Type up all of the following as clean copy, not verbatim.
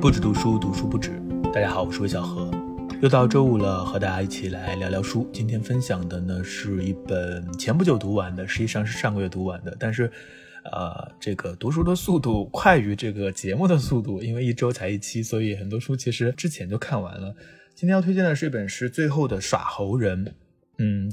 不止读书，读书不止。大家好，我是魏小何，又到周五了，和大家一起来聊聊书。今天分享的呢是一本前不久读完的，实际上是上个月读完的，但是这个读书的速度快于这个节目的速度，因为一周才一期，所以很多书其实之前就看完了。今天要推荐的是一本诗《最后的耍猴人》。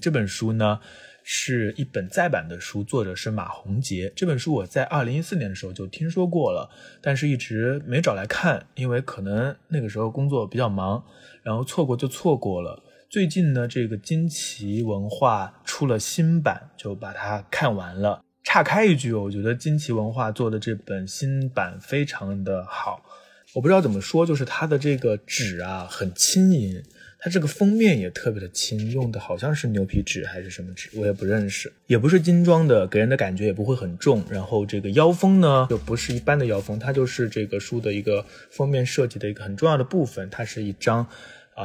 这本书呢是一本再版的书，作者是马宏杰。这本书我在2014年的时候就听说过了，但是一直没找来看，因为可能那个时候工作比较忙，然后错过就错过了。最近呢，这个金奇文化出了新版，就把它看完了。岔开一句，我觉得金奇文化做的这本新版非常的好。我不知道怎么说，就是它的这个纸啊很轻盈，它这个封面也特别的轻，用的好像是牛皮纸还是什么纸，我也不认识，也不是精装的，给人的感觉也不会很重。然后这个腰封呢就不是一般的腰封，它就是这个书的一个封面设计的一个很重要的部分。它是一张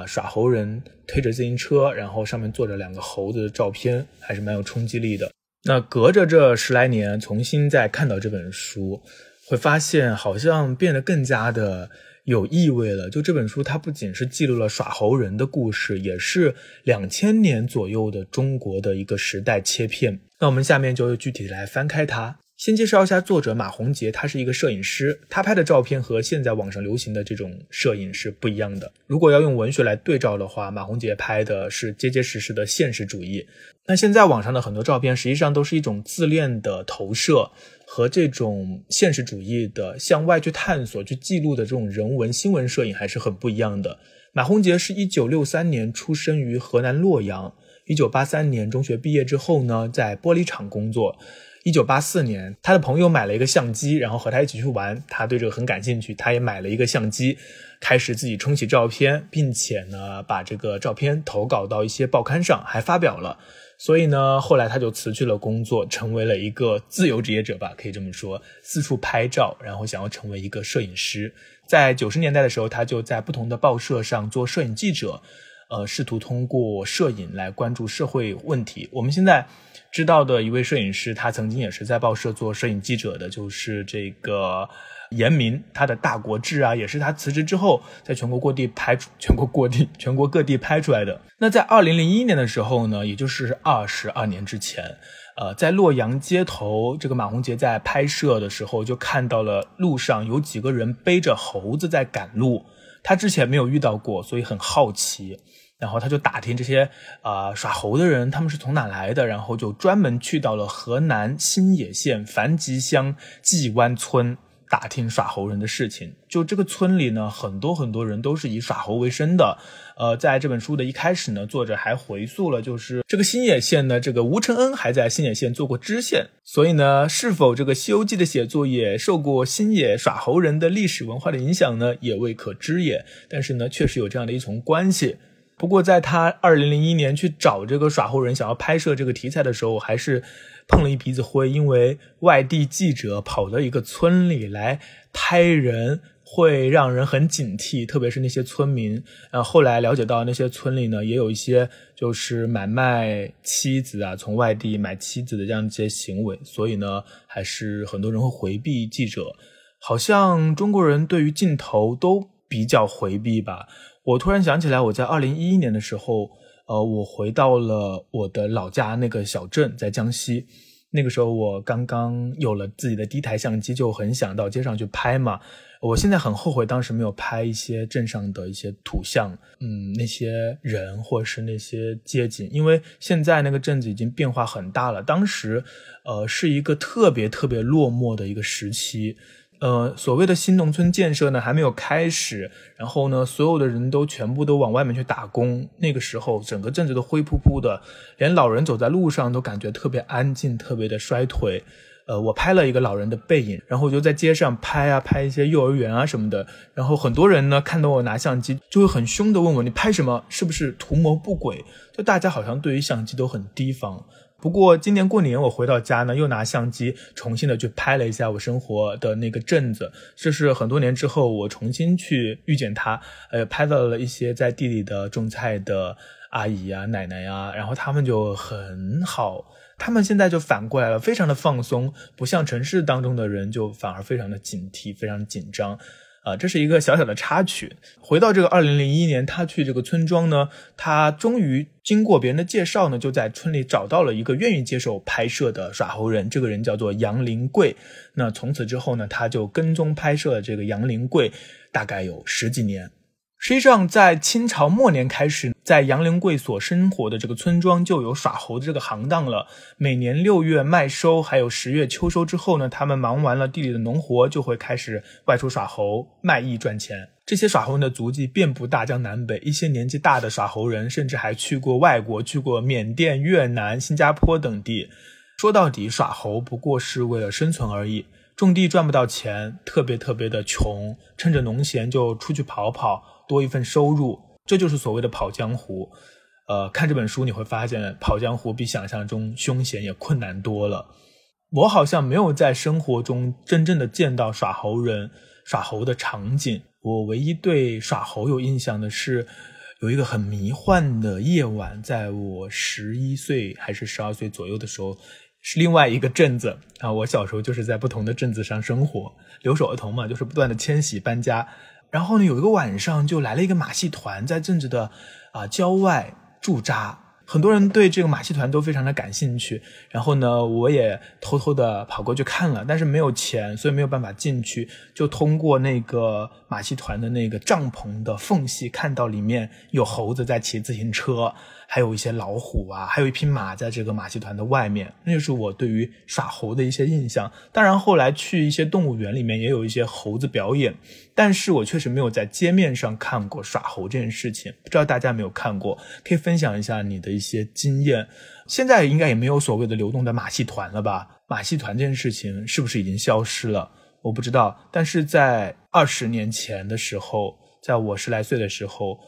耍猴人推着自行车，然后上面坐着两个猴子的照片，还是蛮有冲击力的。那隔着这10来年重新再看到这本书，会发现好像变得更加的有意味了。就这本书它不仅是记录了耍猴人的故事，也是2000年左右的中国的一个时代切片。那我们下面就具体来翻开它。先介绍一下作者马宏杰，他是一个摄影师，他拍的照片和现在网上流行的这种摄影是不一样的。如果要用文学来对照的话，马宏杰拍的是结结实实的现实主义。那现在网上的很多照片实际上都是一种自恋的投射和这种现实主义的向外去探索去记录的这种人文新闻摄影还是很不一样的。马宏杰是1963年出生于河南洛阳，1983年中学毕业之后呢，在玻璃厂工作。1984年他的朋友买了一个相机，然后和他一起去玩，他对这个很感兴趣，他也买了一个相机，开始自己冲洗照片，并且呢把这个照片投稿到一些报刊上，还发表了。所以呢后来他就辞去了工作，成为了一个自由职业者吧，可以这么说，四处拍照，然后想要成为一个摄影师。在90年代的时候，他就在不同的报社上做摄影记者，试图通过摄影来关注社会问题。我们现在知道的一位摄影师，他曾经也是在报社做摄影记者的，就是这个严明。他的《大国志》啊，也是他辞职之后在全国各地拍出来的。那在2001年的时候呢，也就是22年之前，在洛阳街头，这个马宏杰在拍摄的时候就看到了路上有几个人背着猴子在赶路，他之前没有遇到过，所以很好奇。然后他就打听这些耍猴的人他们是从哪来的，然后就专门去到了河南新野县樊集乡季湾村打听耍猴人的事情。就这个村里呢，很多人都是以耍猴为生的。在这本书的一开始呢，作者还回溯了，就是这个新野县呢，这个吴承恩还在新野县做过知县，所以呢，是否这个《西游记》的写作也受过新野耍猴人的历史文化的影响呢，也未可知也。但是呢，确实有这样的一重关系。不过在他2001年去找这个耍猴人想要拍摄这个题材的时候，还是碰了一鼻子灰，因为外地记者跑到一个村里来拍人会让人很警惕，特别是那些村民。后来了解到那些村里呢也有一些就是买卖妻子啊，从外地买妻子的这样一些行为，所以呢还是很多人会回避记者。好像中国人对于镜头都比较回避吧。我突然想起来，我在2011年的时候，我回到了我的老家那个小镇，在江西。那个时候我刚刚有了自己的第一台相机，就很想到街上去拍嘛。我现在很后悔当时没有拍一些镇上的一些土像，那些人或是那些街景，因为现在那个镇子已经变化很大了。当时，是一个特别落寞的一个时期。所谓的新农村建设呢还没有开始，然后呢所有的人都全部都往外面去打工。那个时候整个镇子都灰扑扑的，连老人走在路上都感觉特别安静，特别的衰退。我拍了一个老人的背影，然后我就在街上拍一些幼儿园啊什么的。然后很多人呢看到我拿相机就会很凶的问我，你拍什么，是不是图谋不轨。就大家好像对于相机都很提防。不过今年过年我回到家呢，又拿相机重新的去拍了一下我生活的那个镇子。这是很多年之后我重新去遇见它，拍到了一些在地里的种菜的阿姨啊奶奶啊，然后他们就很好，他们现在就反过来了，非常的放松，不像城市当中的人就反而非常的警惕，非常紧张。这是一个小小的插曲。回到这个2001年他去这个村庄呢，他终于经过别人的介绍呢，就在村里找到了一个愿意接受拍摄的耍猴人，这个人叫做杨林贵。那从此之后呢，他就跟踪拍摄了这个杨林贵大概有10几年。实际上在清朝末年开始，在杨林贵所生活的这个村庄就有耍猴的这个行当了。每年6月麦收还有10月秋收之后呢，他们忙完了地里的农活，就会开始外出耍猴卖艺赚钱。这些耍猴人的足迹遍布大江南北，一些年纪大的耍猴人甚至还去过外国，去过缅甸、越南、新加坡等地。说到底，耍猴不过是为了生存而已，种地赚不到钱，特别的穷，趁着农闲就出去跑跑，多一份收入，这就是所谓的跑江湖。看这本书你会发现，跑江湖比想象中凶险也困难多了。我好像没有在生活中真正的见到耍猴人、耍猴的场景。我唯一对耍猴有印象的是，有一个很迷幻的夜晚，在我11岁还是12岁左右的时候，是另外一个镇子啊。我小时候就是在不同的镇子上生活，留守儿童嘛，就是不断的迁徙搬家。然后呢，有一个晚上就来了一个马戏团，在镇子的郊外驻扎。很多人对这个马戏团都非常的感兴趣，然后呢，我也偷偷的跑过去看了，但是没有钱，所以没有办法进去，就通过那个马戏团的那个帐篷的缝隙，看到里面有猴子在骑自行车，还有一些老虎啊，还有一匹马在这个马戏团的外面。那就是我对于耍猴的一些印象。当然后来去一些动物园里面也有一些猴子表演，但是我确实没有在街面上看过耍猴这件事情。不知道大家没有看过，可以分享一下你的一些经验。现在应该也没有所谓的流动的马戏团了吧？马戏团这件事情是不是已经消失了？我不知道。但是在20年前的时候，在我10来岁的时候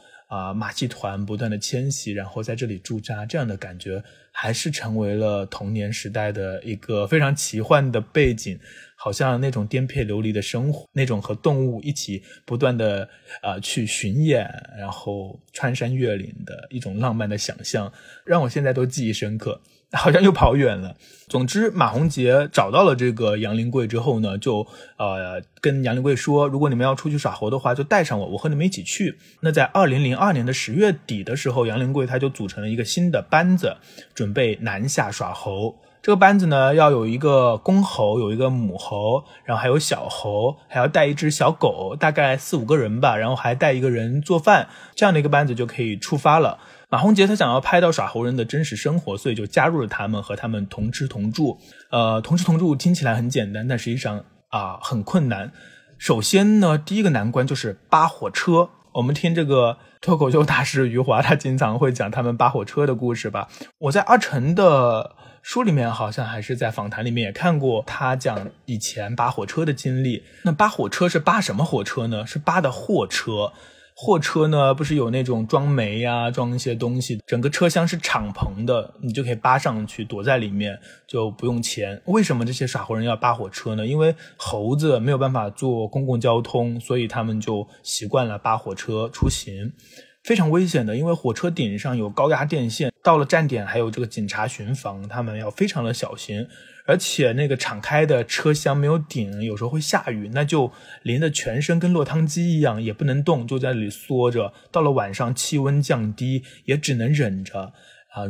马戏团不断的迁徙，然后在这里驻扎，这样的感觉还是成为了童年时代的一个非常奇幻的背景。好像那种颠沛流离的生活，那种和动物一起不断的去巡演，然后穿山越岭的一种浪漫的想象，让我现在都记忆深刻。好像又跑远了。总之，马鸿杰找到了这个杨林贵之后呢，就跟杨林贵说，如果你们要出去耍猴的话，就带上我，我和你们一起去。那在2002年的10月底的时候，杨林贵他就组成了一个新的班子，准备南下耍猴。这个班子呢，要有一个公猴，有一个母猴，然后还有小猴，还要带一只小狗，大概4、5个人吧，然后还带一个人做饭，这样的一个班子就可以出发了。马鸿杰他想要拍到耍猴人的真实生活，所以就加入了他们，和他们同吃同住。同吃同住听起来很简单，但实际上很困难。首先呢，第一个难关就是扒火车。我们听这个脱口秀大师余华，他经常会讲他们扒火车的故事吧。我在阿晨的书里面，好像还是在访谈里面也看过他讲以前扒火车的经历。那扒火车是扒什么火车呢？是扒的货车。货车呢，不是有那种装煤呀，装一些东西，整个车厢是敞篷的，你就可以扒上去，躲在里面就不用钱。为什么这些耍猴人要扒火车呢？因为猴子没有办法坐公共交通，所以他们就习惯了扒火车出行。非常危险的，因为火车顶上有高压电线，到了站点还有这个警察巡防，他们要非常的小心。而且那个敞开的车厢没有顶，有时候会下雨，那就淋得全身跟落汤鸡一样，也不能动，就在那里缩着。到了晚上气温降低，也只能忍着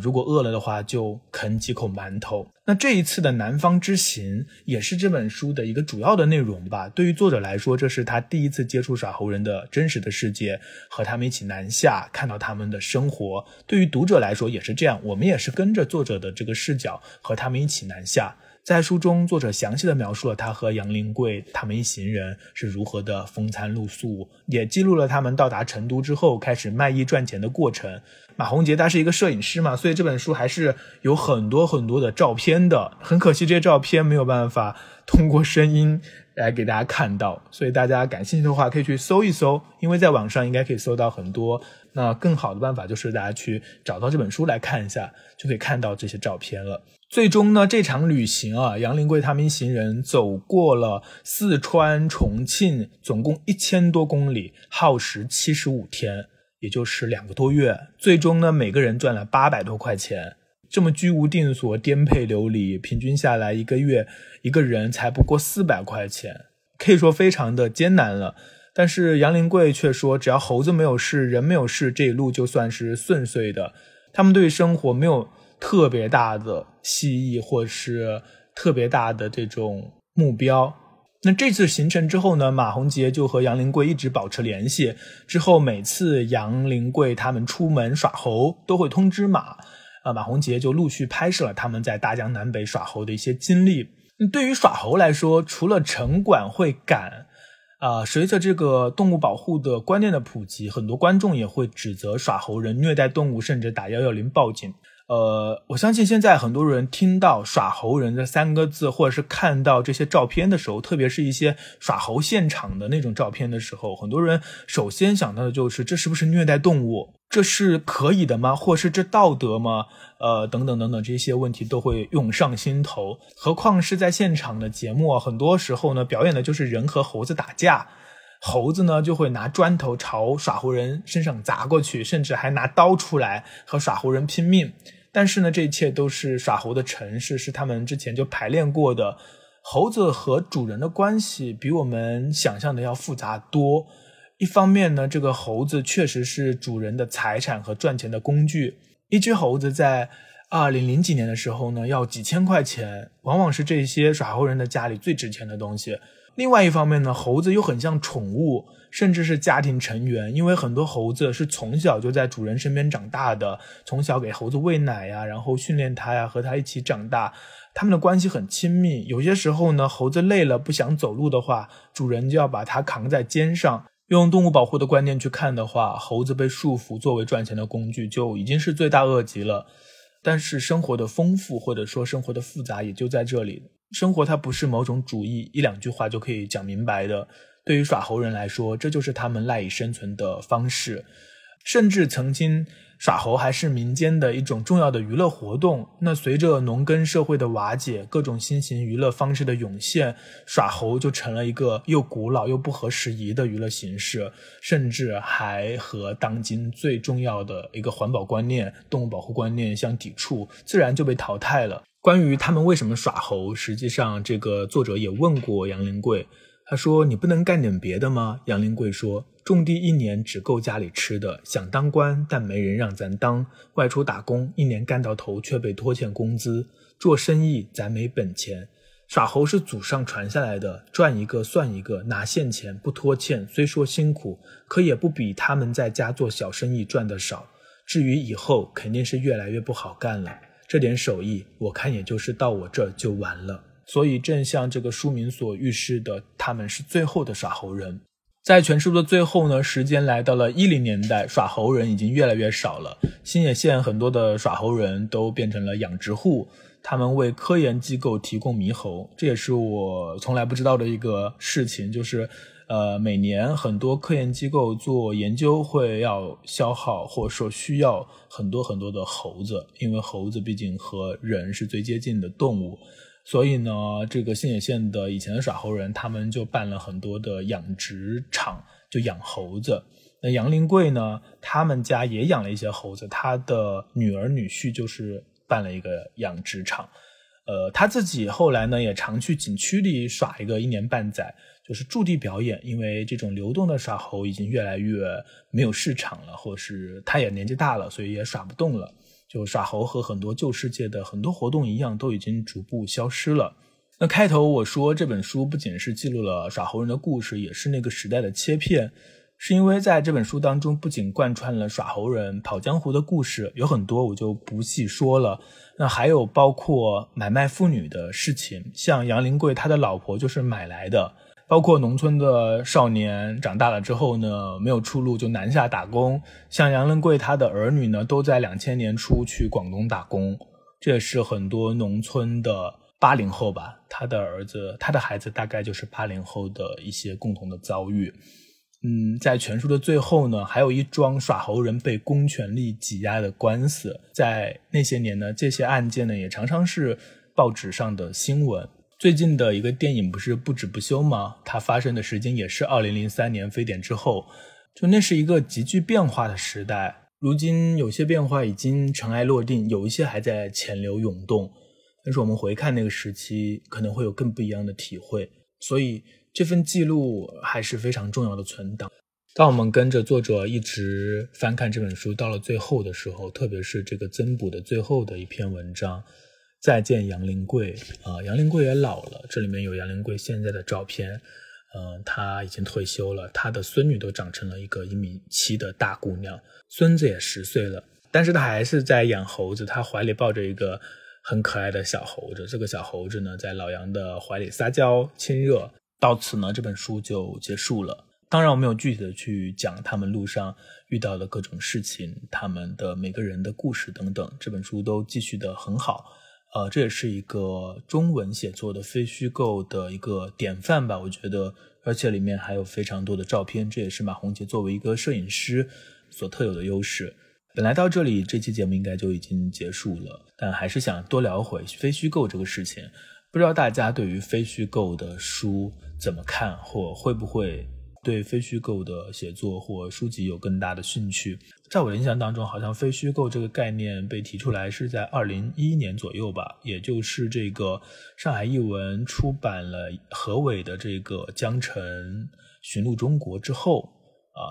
如果饿了的话就啃几口馒头。那这一次的南方之行也是这本书的一个主要的内容吧。对于作者来说，这是他第一次接触耍猴人的真实的世界，和他们一起南下，看到他们的生活。对于读者来说也是这样，我们也是跟着作者的这个视角和他们一起南下。在书中，作者详细的描述了他和杨林贵他们一行人是如何的风餐露宿，也记录了他们到达成都之后开始卖艺赚钱的过程。马鸿杰他是一个摄影师嘛，所以这本书还是有很多的照片的。很可惜这些照片没有办法通过声音来给大家看到，所以大家感兴趣的话可以去搜一搜，因为在网上应该可以搜到很多。那更好的办法就是大家去找到这本书来看一下，就可以看到这些照片了。最终呢，这场旅行杨林贵他们一行人走过了四川、重庆，总共1000多公里，耗时75天，也就是2个多月。最终呢，每个人赚了800多块钱。这么居无定所、颠沛流离，平均下来1个月一个人才不过400块钱，可以说非常的艰难了。但是杨林贵却说，只要猴子没有事，人没有事，这一路就算是顺遂的。他们对生活没有特别大的希冀，或是特别大的这种目标。那这次行程之后呢，马鸿杰就和杨林贵一直保持联系。之后每次杨林贵他们出门耍猴，都会通知马鸿杰就陆续拍摄了他们在大江南北耍猴的一些经历。对于耍猴来说，除了城管会赶，随着这个动物保护的观念的普及，很多观众也会指责耍猴人虐待动物，甚至打110报警。我相信现在很多人听到耍猴人这三个字，或者是看到这些照片的时候，特别是一些耍猴现场的那种照片的时候，很多人首先想到的就是这是不是虐待动物，这是可以的吗，或是这道德吗，等等等等，这些问题都会涌上心头。何况是在现场的节目，很多时候呢表演的就是人和猴子打架，猴子呢就会拿砖头朝耍猴人身上砸过去，甚至还拿刀出来和耍猴人拼命。但是呢，这一切都是耍猴的程式，是他们之前就排练过的。猴子和主人的关系比我们想象的要复杂多。一方面呢，这个猴子确实是主人的财产和赚钱的工具。一只猴子在2000几年的时候呢，要几千块钱，往往是这些耍猴人的家里最值钱的东西。另外一方面呢，猴子又很像宠物，甚至是家庭成员，因为很多猴子是从小就在主人身边长大的，从小给猴子喂奶呀，然后训练它呀，和它一起长大，他们的关系很亲密。有些时候呢，猴子累了不想走路的话，主人就要把它扛在肩上。用动物保护的观念去看的话，猴子被束缚作为赚钱的工具就已经是罪大恶极了。但是生活的丰富，或者说生活的复杂，也就在这里。生活它不是某种主义，一两句话就可以讲明白的。对于耍猴人来说，这就是他们赖以生存的方式。甚至曾经耍猴还是民间的一种重要的娱乐活动。那随着农耕社会的瓦解，各种新型娱乐方式的涌现，耍猴就成了一个又古老又不合时宜的娱乐形式，甚至还和当今最重要的一个环保观念、动物保护观念相抵触，自然就被淘汰了。关于他们为什么耍猴，实际上这个作者也问过杨林贵，他说你不能干点别的吗？杨林贵说，种地一年只够家里吃的，想当官但没人让咱当，外出打工一年干到头却被拖欠工资，做生意咱没本钱，耍猴是祖上传下来的，赚一个算一个，拿现钱不拖欠，虽说辛苦，可也不比他们在家做小生意赚的少，至于以后肯定是越来越不好干了，这点手艺我看也就是到我这儿就完了。所以正像这个书名所预示的，他们是最后的耍猴人。在全书的最后呢，时间来到了10年代，耍猴人已经越来越少了，新野县很多的耍猴人都变成了养殖户，他们为科研机构提供猕猴。这也是我从来不知道的一个事情，就是每年很多科研机构做研究会要消耗，或者说需要很多很多的猴子，因为猴子毕竟和人是最接近的动物。所以呢，这个新野县的以前的耍猴人，他们就办了很多的养殖场，就养猴子。那杨林贵呢，他们家也养了一些猴子，他的女儿女婿就是办了一个养殖场。他自己后来呢，也常去景区里耍一个1年半载，就是驻地表演。因为这种流动的耍猴已经越来越没有市场了，或是他也年纪大了，所以也耍不动了。就耍猴和很多旧世界的很多活动一样，都已经逐步消失了。那开头我说这本书不仅是记录了耍猴人的故事，也是那个时代的切片，是因为在这本书当中不仅贯穿了耍猴人跑江湖的故事，有很多我就不细说了。那还有包括买卖妇女的事情，像杨林贵他的老婆就是买来的，包括农村的少年长大了之后呢，没有出路就南下打工，像杨林贵他的儿女呢，都在2000年初去广东打工，这也是很多农村的80后吧，他的孩子大概就是80后的一些共同的遭遇。在全书的最后呢，还有一桩耍猴人被公权力挤压的官司，在那些年呢，这些案件呢也常常是报纸上的新闻。最近的一个电影不是不止不休吗？它发生的时间也是2003年非典之后，就那是一个急剧变化的时代。如今有些变化已经尘埃落定，有一些还在潜流涌动，但是我们回看那个时期可能会有更不一样的体会。所以这份记录还是非常重要的存档。当我们跟着作者一直翻看这本书，到了最后的时候，特别是这个增补的最后的一篇文章，再见杨林贵，杨林贵也老了，这里面有杨林贵现在的照片，他已经退休了，他的孙女都长成了一个1.7米的大姑娘，孙子也10岁了，但是他还是在养猴子，他怀里抱着一个很可爱的小猴子，这个小猴子呢在老杨的怀里撒娇亲热。到此呢，这本书就结束了。当然我没有具体的去讲他们路上遇到的各种事情，他们的每个人的故事等等，这本书都记叙得很好，这也是一个中文写作的非虚构的一个典范吧，我觉得。而且里面还有非常多的照片，这也是马宏杰作为一个摄影师所特有的优势。本来到这里这期节目应该就已经结束了，但还是想多聊回非虚构这个事情。不知道大家对于非虚构的书怎么看，或会不会对非虚构的写作或书籍有更大的兴趣。在我的印象当中，好像非虚构这个概念被提出来是在2011年左右吧，也就是这个上海译文出版了何伟的这个《江城寻路中国》之后，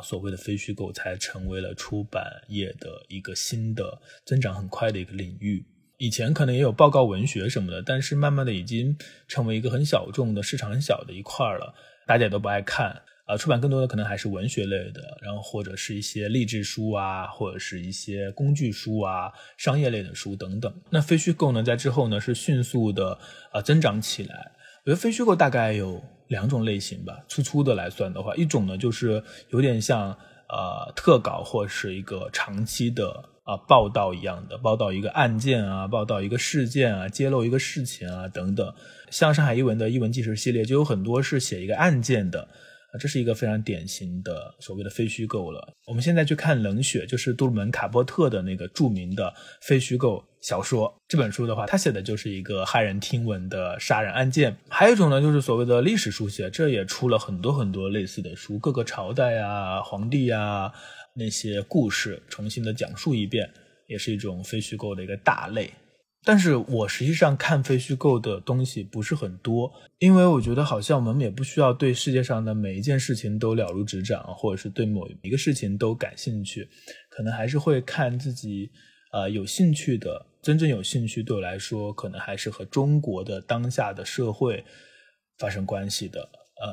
所谓的非虚构才成为了出版业的一个新的增长很快的一个领域。以前可能也有报告文学什么的，但是慢慢的已经成为一个很小众的市场很小的一块了，大家也都不爱看，出版更多的可能还是文学类的，然后或者是一些励志书啊，或者是一些工具书啊，商业类的书等等。那非虚构呢，在之后呢是迅速的增长起来。我觉得非虚构大概有2种类型吧，粗的来算的话，一种呢就是有点像特稿或是一个长期的报道一样的，报道一个案件啊，报道一个事件啊，揭露一个事情啊等等。像上海译文的译文纪实系列就有很多是写一个案件的，这是一个非常典型的所谓的非虚构了。我们现在去看冷血，就是杜鲁门·卡波特的那个著名的非虚构小说，这本书的话他写的就是一个骇人听闻的杀人案件。还有一种呢就是所谓的历史书写，这也出了很多很多类似的书，各个朝代啊，皇帝啊，那些故事重新的讲述一遍，也是一种非虚构的一个大类。但是我实际上看非虚构的东西不是很多，因为我觉得好像我们也不需要对世界上的每一件事情都了如指掌，或者是对某一个事情都感兴趣，可能还是会看自己有兴趣的。真正有兴趣对我来说可能还是和中国的当下的社会发生关系的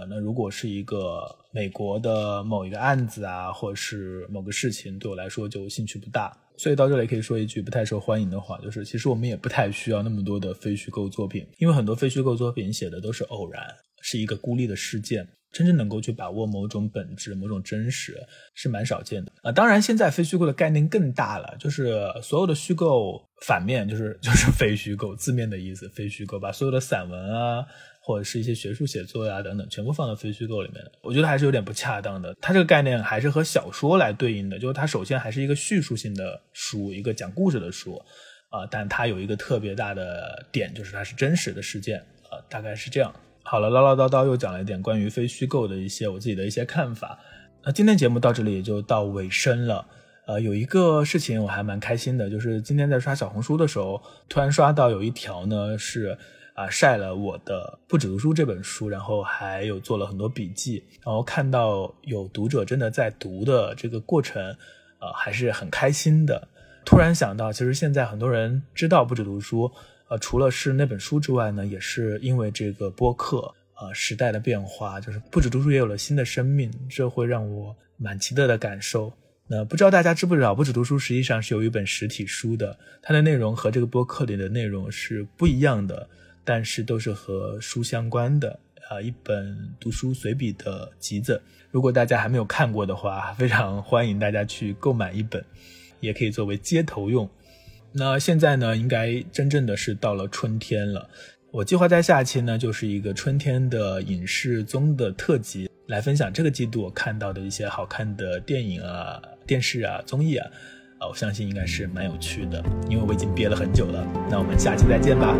那如果是一个美国的某一个案子啊，或者是某个事情，对我来说就兴趣不大。所以到这里可以说一句不太受欢迎的话，就是其实我们也不太需要那么多的非虚构作品，因为很多非虚构作品写的都是偶然，是一个孤立的事件，真正能够去把握某种本质某种真实是蛮少见的，当然现在非虚构的概念更大了，就是所有的虚构反面就是非虚构字面的意思，非虚构把所有的散文啊或者是一些学术写作啊等等全部放到非虚构里面了，我觉得还是有点不恰当的。它这个概念还是和小说来对应的，就是它首先还是一个叙述性的书，一个讲故事的书，但它有一个特别大的点，就是它是真实的事件，大概是这样。好了，唠唠叨叨又讲了一点关于非虚构的一些我自己的一些看法。那今天节目到这里也就到尾声了有一个事情我还蛮开心的，就是今天在刷小红书的时候突然刷到有一条呢是晒了我的不止读书这本书，然后还有做了很多笔记，然后看到有读者真的在读的这个过程还是很开心的。突然想到其实现在很多人知道不止读书除了是那本书之外呢，也是因为这个播客时代的变化，就是不止读书也有了新的生命，这会让我蛮奇特的感受。那不知道大家知不知道，不止读书实际上是有一本实体书的，它的内容和这个播客里的内容是不一样的，但是都是和书相关的一本读书随笔的集子。如果大家还没有看过的话，非常欢迎大家去购买一本，也可以作为街头用。那现在呢应该真正的是到了春天了，我计划在下期呢就是一个春天的影视综的特辑，来分享这个季度我看到的一些好看的电影啊、电视啊、综艺啊我相信应该是蛮有趣的，因为我已经憋了很久了。那我们下期再见吧。